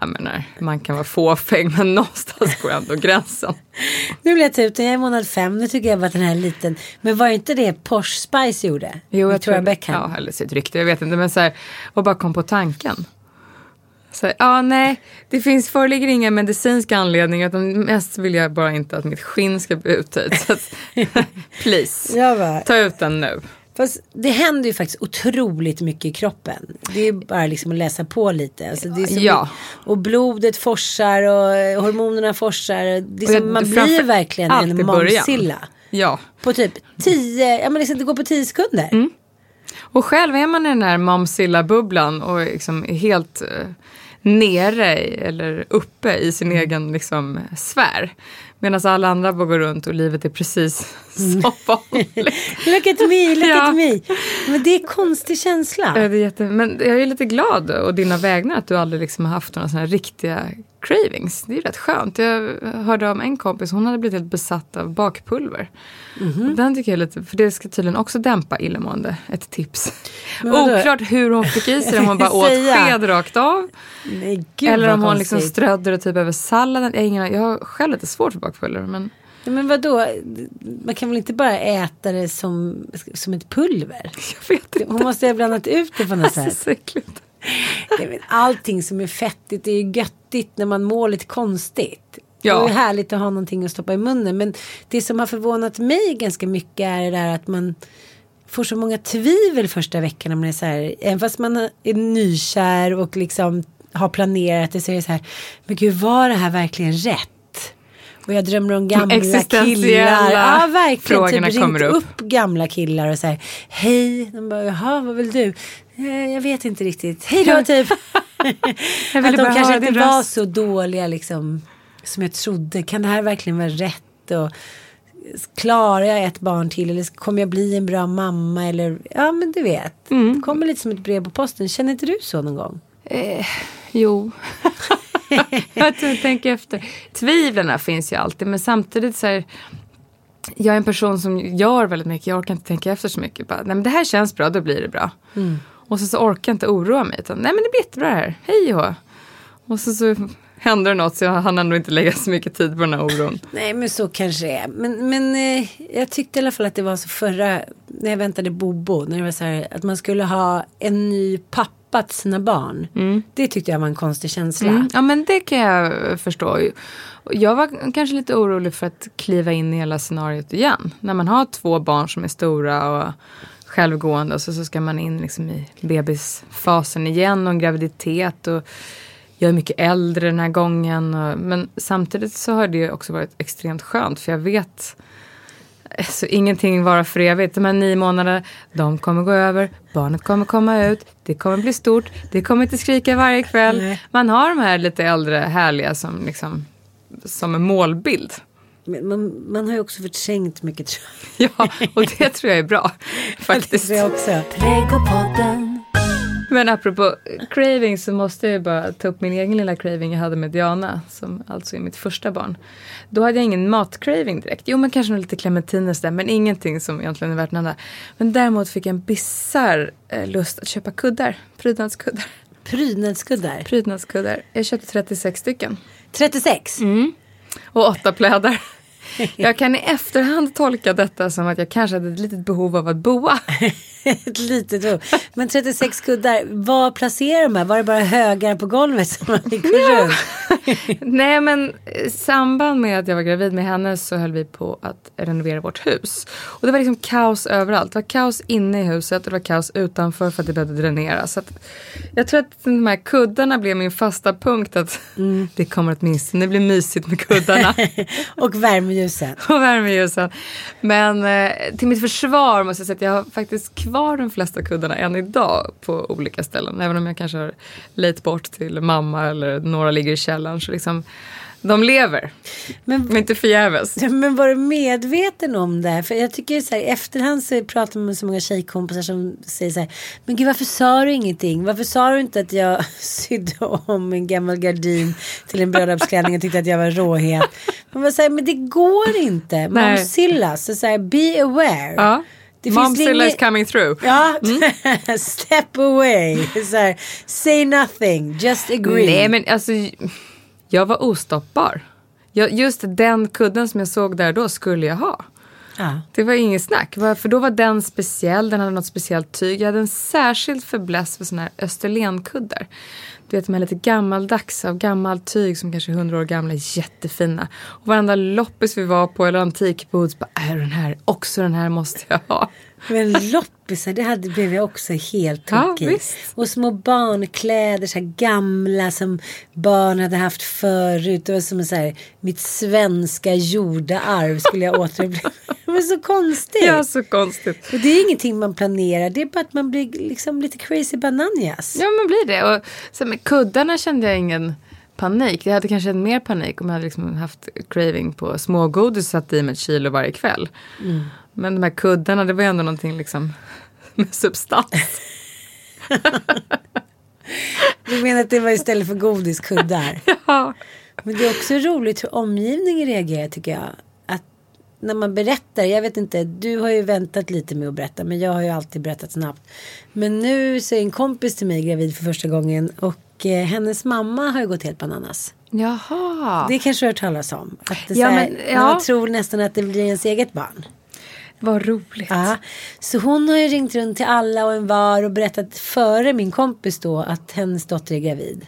Jag menar, man kan vara fåfäng, men någonstans går ändå gränsen. Nu blev jag typ, jag är månad fem, nu tycker jag att den här liten... Men var inte det Posh Spice gjorde? Jo, jag tror jag Ja, eller sitt rykte, jag vet inte. Men så här, och bara kom på tanken. Så här, ja, nej, det finns föreligger inga medicinska anledningar. Utan mest vill jag bara inte att mitt skinn ska bli uthöjt. Så att, please, jag bara... ta ut den nu. Fast det händer ju faktiskt otroligt mycket i kroppen. Det är bara liksom att läsa på lite. Alltså det är som ja. mycket, och blodet forsar och hormonerna forsar. Det är som, jag, man blir verkligen en mamsilla. Ja. På typ tio, ja men liksom det går på tio sekunder. Mm. Och själv är man i den här mamsilla-bubblan och liksom är helt nere eller uppe i sin egen liksom sfär. Medan alla andra bara går runt och livet är precis så vanligt. Look at me, look ja. at me. Men det är en konstig känsla. Det är jätte... Men jag är lite glad och dina vägnar att du aldrig liksom har haft några såna här riktiga cravings. Det är ju rätt skönt. Jag hörde om en kompis, hon hade blivit helt besatt av bakpulver. Mm-hmm. Den tycker jag lite, för det ska tydligen också dämpa illamående. Ett tips. Oklart hur hon fick i sig, om hon bara åt sked rakt av. Nej, gud, eller om hon liksom strödde det typ över salladen. Jag, ingen... jag har själv lite svårt för bakpulver. Men, men vadå? Man kan väl inte bara äta det som, som ett pulver? Jag vet inte. Hon måste ha blandat ut det på något sätt. Allting som är fettigt är ju göttigt när man mår lite konstigt. Ja. Det är härligt att ha någonting att stoppa i munnen. Men det som har förvånat mig ganska mycket är det där att man får så många tvivel första veckan. När man är så här, även fast man är nykär och liksom har planerat det, så är det så här, men gud, var det här verkligen rätt? Och jag drömmer om gamla killar. Ja, verkligen. Frågorna typ kommer upp. upp gamla killar och säger hej. De bara, jaha, vad vill du? Jag vet inte riktigt. Hej då, typ. jag vill att de kanske inte röst. var så dåliga liksom, som jag trodde. Kan det här verkligen vara rätt? Och klarar jag ett barn till? Eller kommer jag bli en bra mamma? Eller, ja, men du vet. Mm. Det kommer lite som ett brev på posten. Känner inte du så någon gång? Eh, jo. Jag tänker efter. Tvivlarna finns ju alltid, men samtidigt så här, jag är en person som gör väldigt mycket. Jag orkar inte tänka efter så mycket. Bara, nej men det här känns bra, då blir det bra. Mm. Och så, så orkar jag inte oroa mig. Utan, nej men det blir jättebra här. Hej och Och så, så händer det något, så jag hann ändå inte lägga så mycket tid på den här oron. Nej men så kanske det är. Men, men eh, jag tyckte i alla fall att det var så förra, när jag väntade Bobo, när det var så här, att man skulle ha en ny pappa sina barn. Mm. Det tyckte jag var en konstig känsla. Mm. Ja, men det kan jag förstå. Jag var kanske lite orolig för att kliva in i hela scenariot igen. När man har två barn som är stora och självgående, och så, så ska man in liksom i bebisfasen igen och graviditet, och jag är mycket äldre den här gången. Och, men samtidigt så har det också varit extremt skönt, för jag vet... Så ingenting vara för evigt. De här nio månaderna, de kommer gå över. Barnet kommer komma ut. Det kommer bli stort. Det kommer inte skrika varje kväll. Nej. Man har de här lite äldre härliga som, liksom, som en målbild. Men man, man har ju också förträngt mycket, tror jag. Ja, och det tror jag är bra. Faktiskt. Det tror jag också. Preggopodden. Men apropå craving, så måste jag bara ta upp min egen lilla craving jag hade med Diana, som alltså är mitt första barn. Då hade jag ingen matcraving direkt. Jo, men kanske lite clementiner där, men ingenting som egentligen är värt något annat. Men däremot fick jag en bizarr eh, lust att köpa kuddar. Prydnadskuddar. Prydnadskuddar? Prydnadskuddar. Jag köpte trettiosex stycken. trettiosex? Mm. Och åtta plädar. Jag kan i efterhand tolka detta som att jag kanske hade ett litet behov av att boa. Ett litet behov. Men trettiosex kuddar, var placerar de här? Var det bara högar på golvet som man gick runt? Nej, men i samband med att jag var gravid med henne så höll vi på att renovera vårt hus. Och det var liksom kaos överallt. Det var kaos inne i huset och det var kaos utanför för att det behövde dräneras. Så att jag tror att de här kuddarna blev min fasta punkt, att mm. det kommer att minst. Det blir mysigt med kuddarna. Och värme Och värmeljusen. Men eh, till mitt försvar måste jag säga att jag har faktiskt kvar de flesta kuddarna än idag på olika ställen. Även om jag kanske har lejt bort till mamma eller några ligger i källaren, så liksom De lever, men, men inte förgäves. Men var du medveten om det här? För jag tycker så här, i efterhand så pratar man med så många tjejkompisar som säger så här: men gud, varför sa du ingenting? Varför sa du inte att jag sydde om en gammal gardin till en bröllopsklänning och tyckte att jag var råhet? Man var så här, men det går inte. Man sillas, så, så här, be aware. Ja. Momzilla is coming through. Ja, mm. Step away. Så här, say nothing, just agree. Nej, men alltså, jag var ostoppbar. Jag, just den kudden som jag såg där då skulle jag ha. Ah. Det var inget snack. För då var den speciell, den hade något speciellt tyg. Jag hade en särskild förbläss för såna här österlenkuddar. Du vet, de här lite gammaldags av gammalt tyg som kanske är hundra år gamla, jättefina. Och varenda loppis vi var på eller antikbods bara, är den här, också den här måste jag ha. Men loppisar, det hade, blev jag också helt tokig. Ja, och små barnkläder, så här gamla som barn hade haft förut. Det var som så här, mitt svenska jordarv skulle jag återuppleva. Det var så konstigt. Ja, så konstigt. Och det är ingenting man planerar, det är bara att man blir liksom lite crazy bananas. Ja, man blir det. Och så med kuddarna kände jag ingen panik. Jag hade kanske en mer panik om jag hade liksom haft craving på smågodis och satt i med ett kilo varje kväll. Mm. Men de här kuddarna, det var ändå någonting liksom med substans. Du menar att det var istället för godiskuddar? Ja. Men det är också roligt hur omgivningen reagerar, tycker jag. Att när man berättar, jag vet inte, du har ju väntat lite med att berätta, men jag har ju alltid berättat snabbt. Men nu så är en kompis till mig gravid för första gången och eh, hennes mamma har ju gått helt bananas. Jaha. Det kanske jag har hört talas om. Att det, ja, såhär, men, ja. Man tror nästan att det blir ens eget barn. Vad roligt. Ja, så hon har ju ringt runt till alla och en var och berättat före min kompis då att hennes dotter är gravid.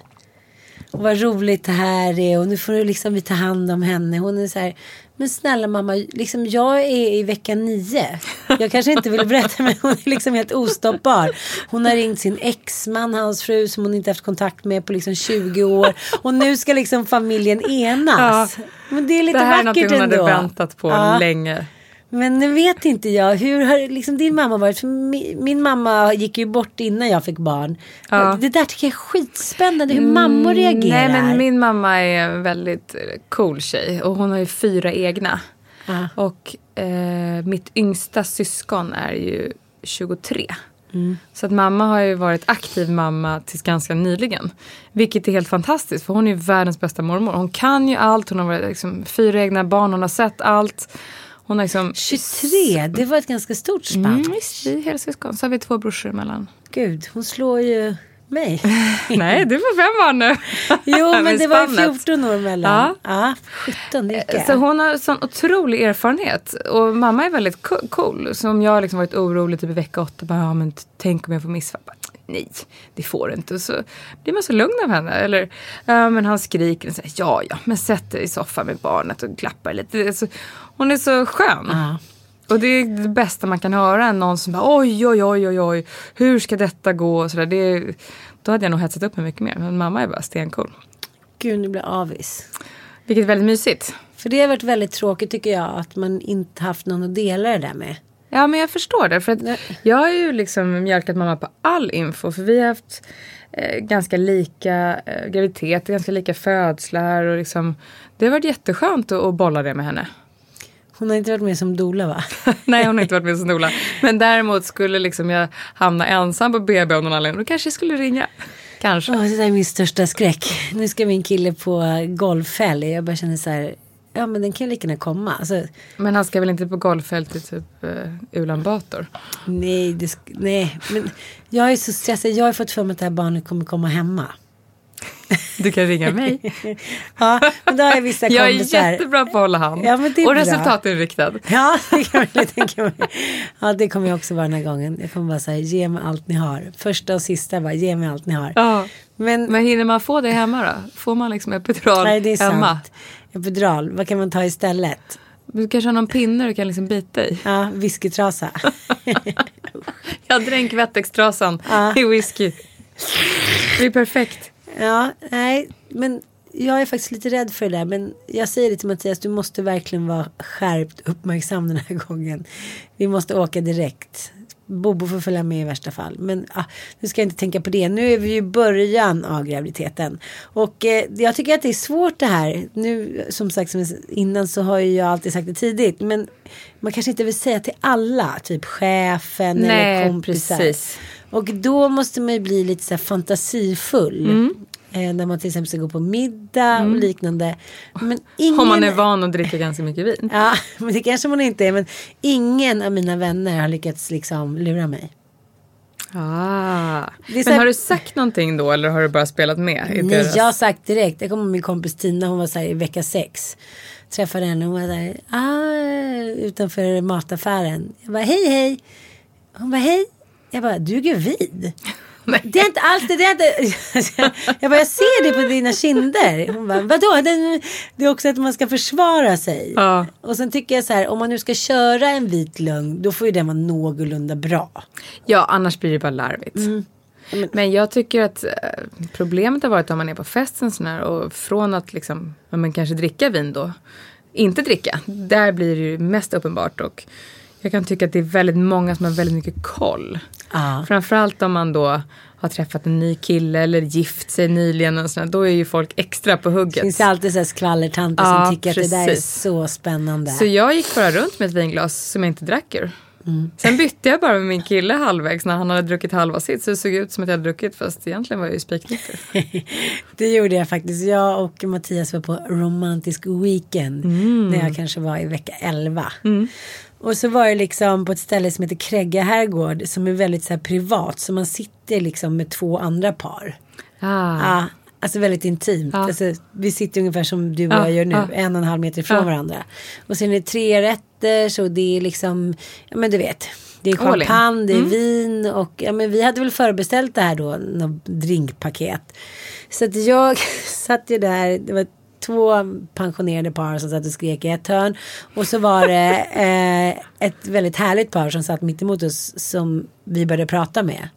Och vad roligt det här är, och nu får du liksom vi ta hand om henne. Hon är så här, men snälla mamma, liksom jag är i vecka nio. Jag kanske inte vill berätta, men hon är liksom helt ostoppbar. Hon har ringt sin exman, hans fru som hon inte haft kontakt med på liksom tjugo år. Och nu ska liksom familjen enas. Ja, men det är lite vackert ändå. Det här är något hon ändå hade väntat på ja. länge. Men nu vet inte jag, hur har liksom din mamma varit? Min, min mamma gick ju bort innan jag fick barn. Ja. Det där tycker jag är skitspännande, hur mm, mammor reagerar. Nej, men min mamma är en väldigt cool tjej och hon har ju fyra egna. Ja. Och eh, mitt yngsta syskon är ju tjugotre. Mm. Så att mamma har ju varit aktiv mamma tills ganska nyligen. Vilket är helt fantastiskt, för hon är ju världens bästa mormor. Hon kan ju allt, hon har varit liksom, fyra egna barn, hon har sett allt. Hon liksom tjugotre, det var ett ganska stort spann. Mm, visst, vi är hela syskon. Så har vi två brorsor emellan. Gud, hon slår ju mig. Nej, du får fem barn nu. Jo, men, men det spannet. Var fjorton år emellan. Ja, ja sjutton. Så hon har sån otrolig erfarenhet. Och mamma är väldigt cool. Så om jag har liksom varit orolig typ i vecka åtta. Bara, ja, men tänk om jag får missfappa. Nej, det får du inte. Så blir man så lugn av henne. Eller, äh, men han skriker och säger, ja, ja, men sätt dig i soffan med barnet och klappar lite. Så, hon är så skön. Uh-huh. Och det är det bästa man kan höra. Någon som bara, oj, oj, oj, oj, oj. Hur ska detta gå? Och så där. Det, då hade jag nog hetsat upp mig mycket mer. Men mamma är bara stencool. Gud, nu blir jag avis. Vilket är väldigt mysigt. För det har varit väldigt tråkigt, tycker jag. Att man inte haft någon att dela det där med. Ja, men jag förstår det. För att jag har ju liksom mjölkat mamma på all info. För vi har haft eh, ganska lika eh, graviditet, ganska lika födslar. Och liksom, det har varit jätteskönt att, att bolla det med henne. Hon har inte varit med som doula, va? Nej, hon har inte varit med som doula. Men däremot skulle liksom jag hamna ensam på B B av någon anledning. Då kanske jag skulle ringa. Kanske. Oh, det där är min största skräck. Nu ska min kille på golffäll. Jag bara känner så här... Ja, men den kan ju lika gärna komma. Alltså... Men han ska väl inte på golffält i typ uh, Ulan Bator? Nej, det sk- nej, men jag är så stressad. Jag har fått för mig att det här barnet kommer komma hemma. Du kan ringa mig. Ja, men då har jag vissa kompisar. Jag är jättebra på att hålla hand. Ja, men det är och resultatet är riktad. Ja, det kan man tänka mig. Ja, det kommer jag också vara den här gången. Jag kommer bara säga, ge mig allt ni har. Första och sista, bara ge mig allt ni har. Ja. Men, men hinner man få det hemma då? Får man liksom epidural hemma? Nej, det är hemma? Sant. Epidural, vad kan man ta istället? Du kanske har någon pinne du kan liksom bita i. Ja, whiskytrasa. Jag dränk vätextrasan ja. i whisky. Det är perfekt. Ja, nej, men jag är faktiskt lite rädd för det där. Men jag säger det till Mattias, du måste verkligen vara skärpt uppmärksam den här gången. Vi måste åka direkt Bobo får följa med i värsta fall. Men ah, nu ska jag inte tänka på det. Nu är vi ju i början av graviditeten. Och eh, jag tycker att det är svårt det här. Nu, som sagt, som innan så har ju jag alltid sagt det tidigt. Men man kanske inte vill säga till alla. Typ chefen, nej, eller kompisar. Precis. Och då måste man ju bli lite så här fantasifull. Mm. Eh, när man till exempel ska gå på middag mm. och liknande. Men ingen... Om man är van att dricka ganska mycket vin. Ja, men det kanske man inte är. Men ingen av mina vänner har lyckats liksom lura mig. Ah. Men här... har du sagt någonting då? Eller har du bara spelat med? Nej, deras... jag har sagt direkt. Jag kommer med min kompis Tina. Hon var så här i vecka sex. Träffade henne och hon var där ah, utanför mataffären. Jag bara hej hej. Hon bara hej. Jag bara du är gravid. Nej. Det är inte alls det, det är inte... Jag bara, jag ser det på dina kinder. Hon bara, vadå? Det är också att man ska försvara sig. Ja. Och sen tycker jag så här, om man nu ska köra en vit lögn, då får ju den vara någorlunda bra. Ja, annars blir det bara larvigt. Mm. Men, men jag tycker att problemet har varit om man är på festen sån här, och från att liksom, man kanske dricka vin då, inte dricka. Där blir det ju mest uppenbart och... Jag kan tycka att det är väldigt många som har väldigt mycket koll. Ah. Framförallt om man då har träffat en ny kille eller gift sig nyligen. Och sådär, då är ju folk extra på hugget. Det finns alltid så här skvallertanter ah, som tycker precis. Att det där är så spännande. Så jag gick bara runt med ett vinglas som jag inte dracker. Mm. Sen bytte jag bara med min kille halvvägs när han hade druckit halva sitt. Så det såg ut som att jag hade druckit, fast egentligen var jag ju spiknykter. Det gjorde jag faktiskt. Jag och Mattias var på romantisk weekend. Mm. När jag kanske var i vecka elva. Mm. Och så var jag liksom på ett ställe som heter Krägga Herrgård, som är väldigt så här privat. Så man sitter liksom med två andra par. Ah. Ah, alltså väldigt intimt. Ah. Alltså, vi sitter ungefär som du och ah. jag gör nu. Ah. En och en halv meter ifrån ah. varandra. Och sen är det tre rätter. Så det är liksom, ja men du vet. Det är champagne, det är mm. vin. Och ja, men vi hade väl förbeställt det här då. Något drinkpaket. Så att jag satt ju där. Det var två pensionerade par som satt och skrek i ett hörn. Och så var det eh, ett väldigt härligt par som satt mitt emot oss som vi började prata med.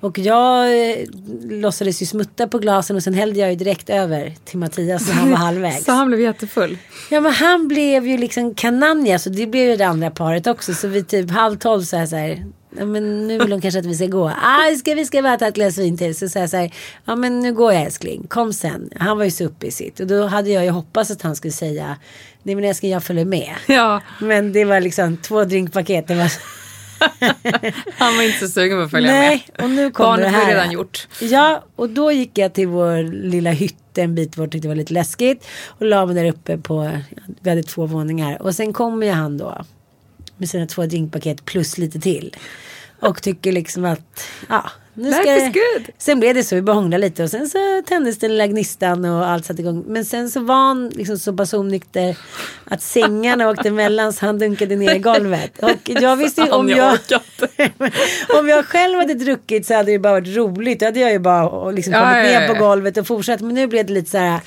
Och jag eh, låtsades ju smutta på glasen och sen hällde jag ju direkt över till Mattias när han var halvvägs. Så han blev jättefull. Ja, men han blev ju liksom kananja, så det blev ju det andra paret också. Så vi typ halv tolv så här så här... Ja, men nu vill hon kanske att vi ska gå. Ah, ska vi ska bara ta ett glas vin till. Så säger jag så här, ja men nu går jag älskling. Kom sen. Han var ju så uppe i sitt. Och då hade jag ju hoppats att han skulle säga nej men älskling jag följer med. Ja. Men det var liksom två drinkpaket. Det var... Han var inte så sugen på att följa nej, med. Och nu kom barnet det här. Var redan gjort. Ja, och då gick jag till vår lilla hytte en bit bort. Det var lite läskigt. Och la mig där uppe på, vi hade två våningar. Och sen kom ju han då. Med sina två drinkpaket plus lite till. Och tycker liksom att... Ja, nu ska det... Sen blev det så, vi bara hånglade lite. Och sen så tändes den lilla gnistan och allt satt igång. Men sen så var han liksom så pass omnykter att sängarna åkte emellan så han dunkade ner i golvet. Och jag visste ju om jag... om jag själv hade druckit så hade det bara varit roligt. Då hade jag ju bara liksom kommit ja, ja, ja. ner på golvet och fortsatt. Men nu blev det lite så här...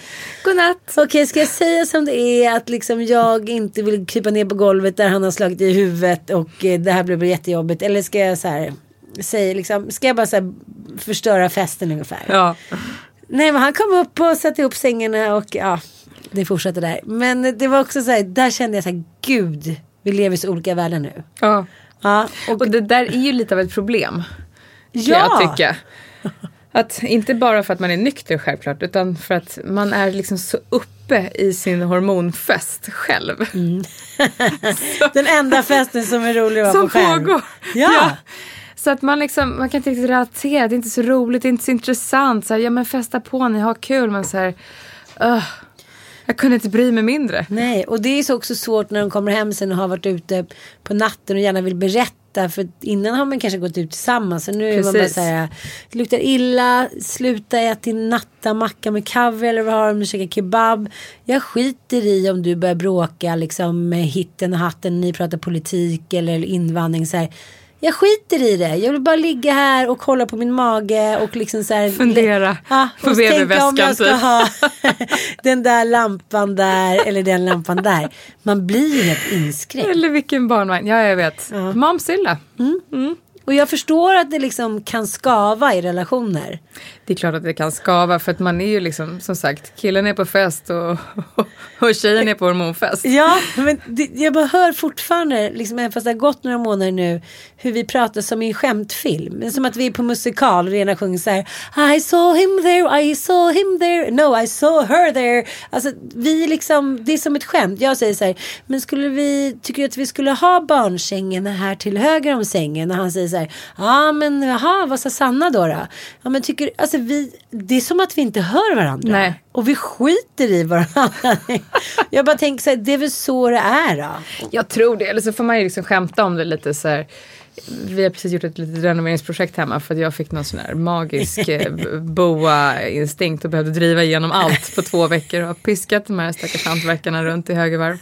Godnatt. Okej, ska jag säga som det är att liksom jag inte vill krypa ner på golvet där han har slagit i huvudet och det här blev jättejobbigt. Eller ska jag så här... Säger liksom, ska jag bara så här förstöra festen ungefär. Ja. Nej men han kom upp och satte ihop sängarna och ja, det fortsatte där. Men det var också så här, där kände jag så här, gud, vi lever i så olika världar nu. Ja. Ja och, och det där är ju lite av ett problem. Ja. Jag tycker. Att inte bara för att man är nykter självklart, utan för att man är liksom så uppe i sin hormonfest själv. Mm. Den enda festen som är rolig var som på skärm. Pågår. Ja. Ja. Så att man liksom, man kan inte riktigt relatera, det är inte så roligt, det är inte så intressant. Så här, ja men festa på, ni har kul, men så här, uh, jag kunde inte bry mig mindre. Nej, och det är så också svårt när de kommer hem sen och har varit ute på natten och gärna vill berätta. För innan har man kanske gått ut tillsammans, så nu är man bara så här, det luktar illa, sluta äta i natta, macka med kaviar eller vad har de, käka kebab. Jag skiter i om du börjar bråka liksom med hitten och hatten, ni pratar politik eller invandring så här. Jag skiter i det. Jag vill bara ligga här och kolla på min mage och liksom så här fundera. Ja, och tänka om jag ska ha den där lampan där eller den lampan där. Man blir helt inskränkt. Eller vilken barnvagn. Ja, jag vet. Ja. Momsilla. Mm. Mm. Och jag förstår att det liksom kan skava i relationer. Det är klart att det kan skava, för att man är ju liksom, som sagt, killen är på fest och, och, och tjejen är på hormonfest. Ja, men det, jag bara hör fortfarande, liksom, även fast det har gått några månader nu, hur vi pratar som i en skämtfilm. Som att vi är på musikal och ena sjunger så här: I saw him there, I saw him there, no I saw her there. Alltså vi liksom, det är som ett skämt. Jag säger så här: men skulle vi, tycker att vi skulle ha barnsängen här till höger om sängen? Och han säger så här: ja ah, men jaha, vad sa Sanna då då? Ja men tycker, alltså vi, det är som att vi inte hör varandra. Nej. Och vi skiter i varandra. Jag bara tänker så här, det är väl så det är då? Jag tror det, eller så får man ju liksom skämta om det lite så här. Vi har precis gjort ett litet renoveringsprojekt hemma, för att jag fick någon sån här magisk boa-instinkt och behövde driva igenom allt på två veckor och har piskat de här stackars hantverkarna runt i högervarv.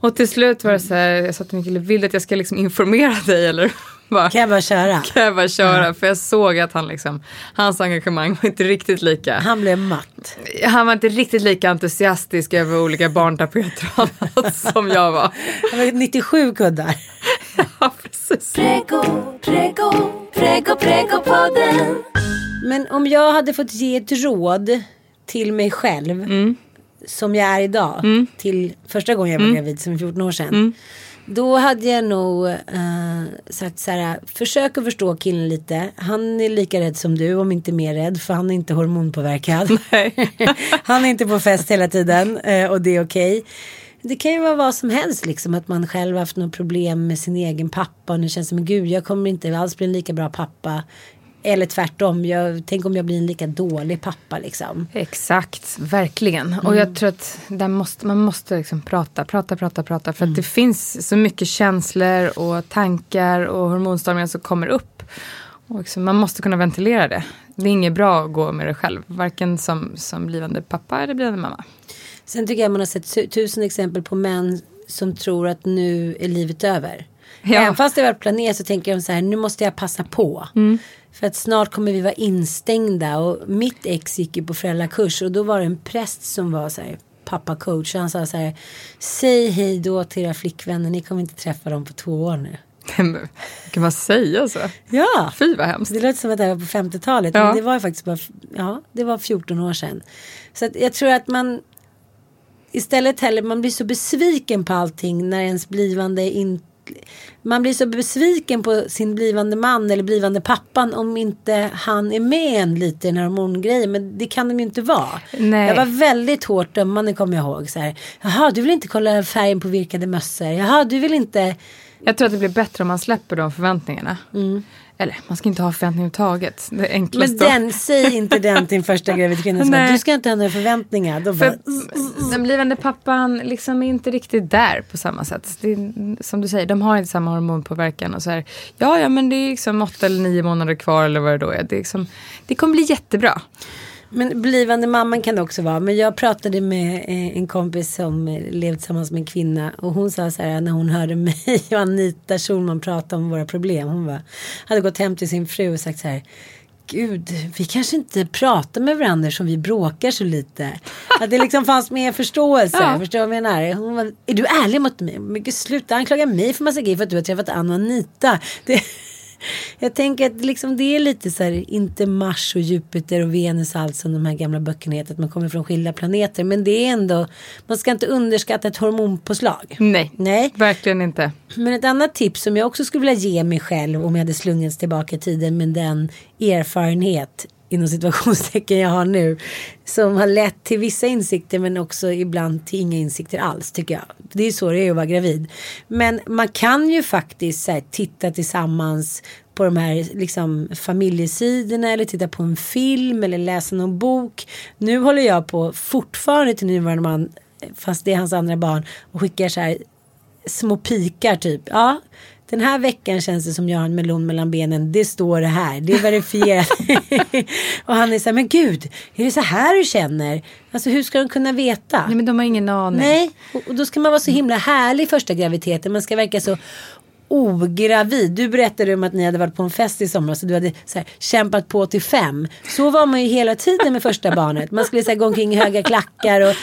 Och till slut var det så här, jag sa till min kille, vill att jag ska liksom informera dig eller? Bara, kan jag bara köra? Kan jag bara köra, ja. För jag såg att han liksom, hans engagemang var inte riktigt lika. Han blev matt. Han var inte riktigt lika entusiastisk över olika barntapeter och annat som jag var. Han var nittiosju kuddar. Ja, precis. Prego, prego, prego, prego podden. Men om jag hade fått ge ett råd till mig själv, mm. som jag är idag, mm. till första gången jag var gravid, mm. som fjorton år sedan, mm. då hade jag nog uh, sagt så här: försök att förstå killen lite. Han är lika rädd som du, om inte mer rädd, för han är inte hormonpåverkad. Nej. Han är inte på fest hela tiden, uh, och det är okej. Okay. Det kan ju vara vad som helst, liksom, att man själv har haft något problem med sin egen pappa och nu känns som, gud, jag kommer inte alls bli en lika bra pappa. Eller tvärtom, jag, tänk om jag blir en lika dålig pappa, liksom. Exakt, verkligen. Mm. Och jag tror att där måste, man måste liksom prata, prata, prata, prata. För mm. att det finns så mycket känslor och tankar och hormonstörningar som kommer upp. Och liksom, man måste kunna ventilera det. Det är inget bra att gå med det själv, varken som, som blivande pappa eller blivande mamma. Sen tycker jag man har sett tusen exempel på män som tror att nu är livet över. Ja. Även fast det var planerat, så tänker de så här: nu måste jag passa på. Mm. För att snart kommer vi vara instängda. Och mitt ex gick ju på föräldrakurs, och då var det en präst som var så här, pappa-coach. Han sa så här: säg hej då till era flickvänner, ni kommer inte träffa dem på två år nu. Kan man säga så? Ja. Fy, vad hemskt. Det låter som att det var på femtiotalet, ja. Men det var ju faktiskt bara, ja, det var fjorton år sedan. Så att jag tror att man istället heller, man blir så besviken på allting när ens blivande in, man blir så besviken på sin blivande man eller blivande pappan om inte han är med en lite i den här hormongrejen, men det kan de ju inte vara. Nej. Jag var väldigt hårt dömande, kommer jag ihåg, så här: jaha, du vill inte kolla färgen på virkade mössor, jaha, du vill inte. Jag tror att det blir bättre om man släpper de förväntningarna. Mm. Eller, man ska inte ha förväntningar överhuvudtaget. Det är enklast. Men den, säg inte den till första gravid kvinna. Du ska inte ha några förväntningar. Då bara... För den blivande pappan liksom är inte riktigt där på samma sätt. Det är, som du säger, de har inte samma hormonpåverkan. Och så här, ja, ja, men det är liksom åtta eller nio månader kvar eller vad det då är. Det, är liksom, det kommer bli jättebra. Men blivande mamman kan det också vara. Men jag pratade med en kompis som levde tillsammans med en kvinna. Och hon sa så här, när hon hörde mig och Anita Schulman prata om våra problem. Hon var, hade gått hem till sin fru och sagt så här: gud, vi kanske inte pratar med varandra som vi bråkar så lite. Att det liksom fanns mer förståelse. Ja. Förstår vad jag menar? Hon var, är du ärlig mot mig? Mycket, sluta anklaga mig för massa grejer för att du har träffat Ann och Anita. Det... Jag tänker att liksom det är lite så här, inte Mars och Jupiter och Venus, allt som de här gamla böckerna heter, att man kommer från skilda planeter, men det är ändå, man ska inte underskatta ett hormonpåslag. Nej, Nej. Verkligen inte. Men ett annat tips som jag också skulle vilja ge mig själv om jag hade slungits tillbaka i tiden, men den erfarenhet inom situationstecken jag har nu, som har lett till vissa insikter men också ibland till inga insikter alls, tycker jag. Det är ju så det är att vara gravid. Men man kan ju faktiskt så här, titta tillsammans på de här liksom, familjesidorna, eller titta på en film eller läsa någon bok. Nu håller jag på fortfarande till nuvarande man, fast det är hans andra barn, och skickar så här små pikar typ. Ja. Den här veckan känns det som jag har en melon mellan benen. Det står det här. Det är verifierat. Och han är så här, men gud, är det så här du känner? Alltså hur ska de kunna veta? Nej, men de har ingen aning. Nej, och, och då ska man vara så himla härlig första graviditeten. Man ska verka så ogravid. Du berättade om att ni hade varit på en fest i somras och du hade så här, kämpat på till fem. Så var man ju hela tiden med första barnet. Man skulle så här, gå omkring i höga klackar och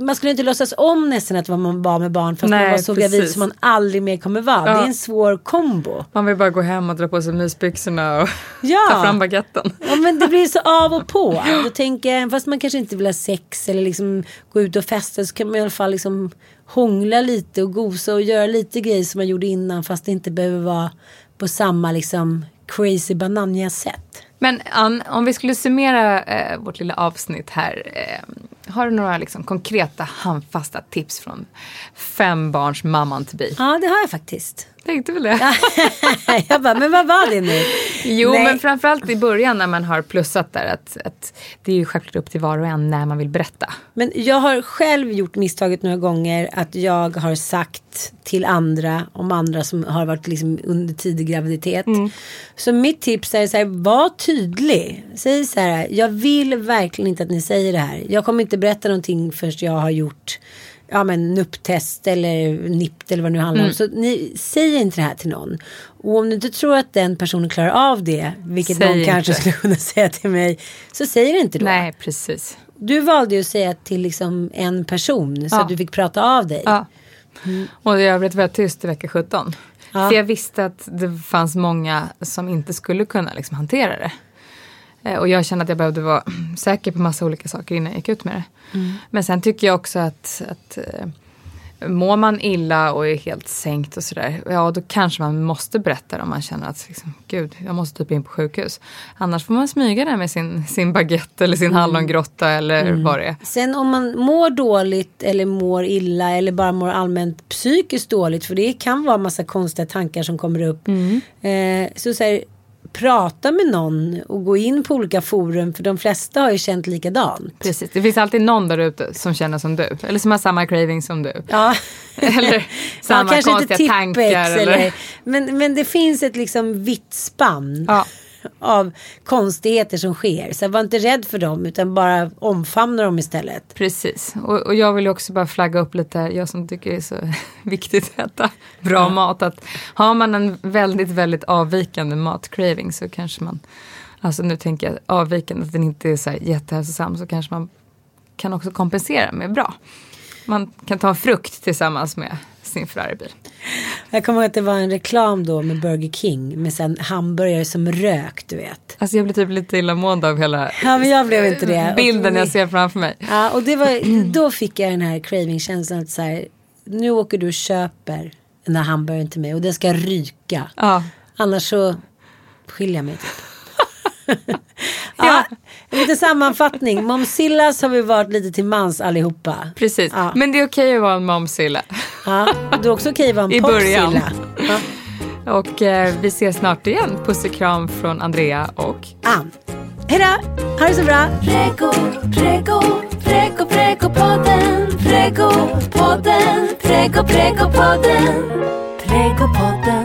man skulle inte låtsas om nästan att man var med barn fast Nej, man var så precis. gravid som man aldrig mer kommer vara. Ja. Det är en svår kombo. Man vill bara gå hem och dra på sig mysbyxorna och ja. ta fram baguetten. Ja, men det blir så av och på. Då tänker, fast man kanske inte vill ha sex eller liksom gå ut och festa, så kan man i alla fall liksom hångla lite och gosa och göra lite grejer som man gjorde innan, fast det inte behöver vara på samma liksom crazy bananiga sätt. Men Ann, om vi skulle summera eh, vårt lilla avsnitt här, eh, har du några liksom konkreta handfasta tips från fembarns mamman till bi? Ja, det har jag faktiskt. Tänkte väl det? Jag bara, men vad var det nu? Jo, Nej. men framförallt i början när man har plussat där, att, att det är ju självklart upp till var och en när man vill berätta. Men jag har själv gjort misstaget några gånger att jag har sagt till andra, om andra som har varit liksom under tidig graviditet. Mm. Så mitt tips är så här, var tydlig. Säg så här, jag vill verkligen inte att ni säger det här. Jag kommer inte berätta någonting förrän jag har gjort... ja men nupptest eller nipt eller vad det nu handlar mm. om. Så ni säger inte det här till någon. Och om du inte tror att den personen klarar av det, vilket säg någon inte. Kanske skulle kunna säga till mig, så säger det inte då. Nej, precis. Du valde ju att säga till liksom en person så ja. att du fick prata av dig. Ja. Mm. Och jag blev väldigt tyst i vecka sjutton. Ja. För jag visste att det fanns många som inte skulle kunna liksom hantera det. Och jag kände att jag behövde vara säker på massa olika saker innan jag gick ut med det. Mm. Men sen tycker jag också att, att mår man illa och är helt sänkt och sådär, ja då kanske man måste berätta om man känner att liksom, gud, jag måste typ in på sjukhus. Annars får man smyga där med sin, sin baguette eller sin mm. hallongrotta eller mm. vad det är. Sen om man mår dåligt eller mår illa eller bara mår allmänt psykiskt dåligt, för det kan vara massa konstiga tankar som kommer upp. Mm. Eh, så säger prata med någon och gå in på olika forum, för de flesta har ju känt likadant. Precis, det finns alltid någon där ute som känner som du, eller som har samma craving som du. Ja. Eller samma ja, konstiga tankar. Eller... Eller... Men, men det finns ett liksom vitt spann ja. av konstigheter som sker. Så var inte rädd för dem, utan bara omfamna dem istället. Precis, och, och jag vill också bara flagga upp lite, jag som tycker det är så viktigt att äta bra ja. mat, att har man en väldigt, väldigt avvikande matcraving så kanske man, alltså nu tänker jag avvikande, att den inte är så här jättehälsosam, så kanske man kan också kompensera med bra. Man kan ta en frukt tillsammans med sin Ferraribil. Jag kommer ihåg att det var en reklam då med Burger King med sen hamburgare som rök, du vet. Alltså jag blev typ lite illamående av hela ja, men jag blev inte det. bilden och, jag ser framför mig. Ja, och det var, då fick jag den här craving-känslan att så här, nu åker du och köper den här hamburgaren till mig och den ska ryka. Ja. Annars så skiljer jag mig typ. Ja, lite sammanfattning. Momsillas har vi varit lite till mans allihopa. Precis, ja. Men det är okej att vara en momsilla. Ja, det är också okej att vara en i popsilla. Ja. Och eh, vi ses snart igen. Puss och kram från Andrea och Ann. Hej då, ha det så bra. Preggo, preggo, preggo, Preggopodden, Preggopodden, Preggopodden, Preggopodden.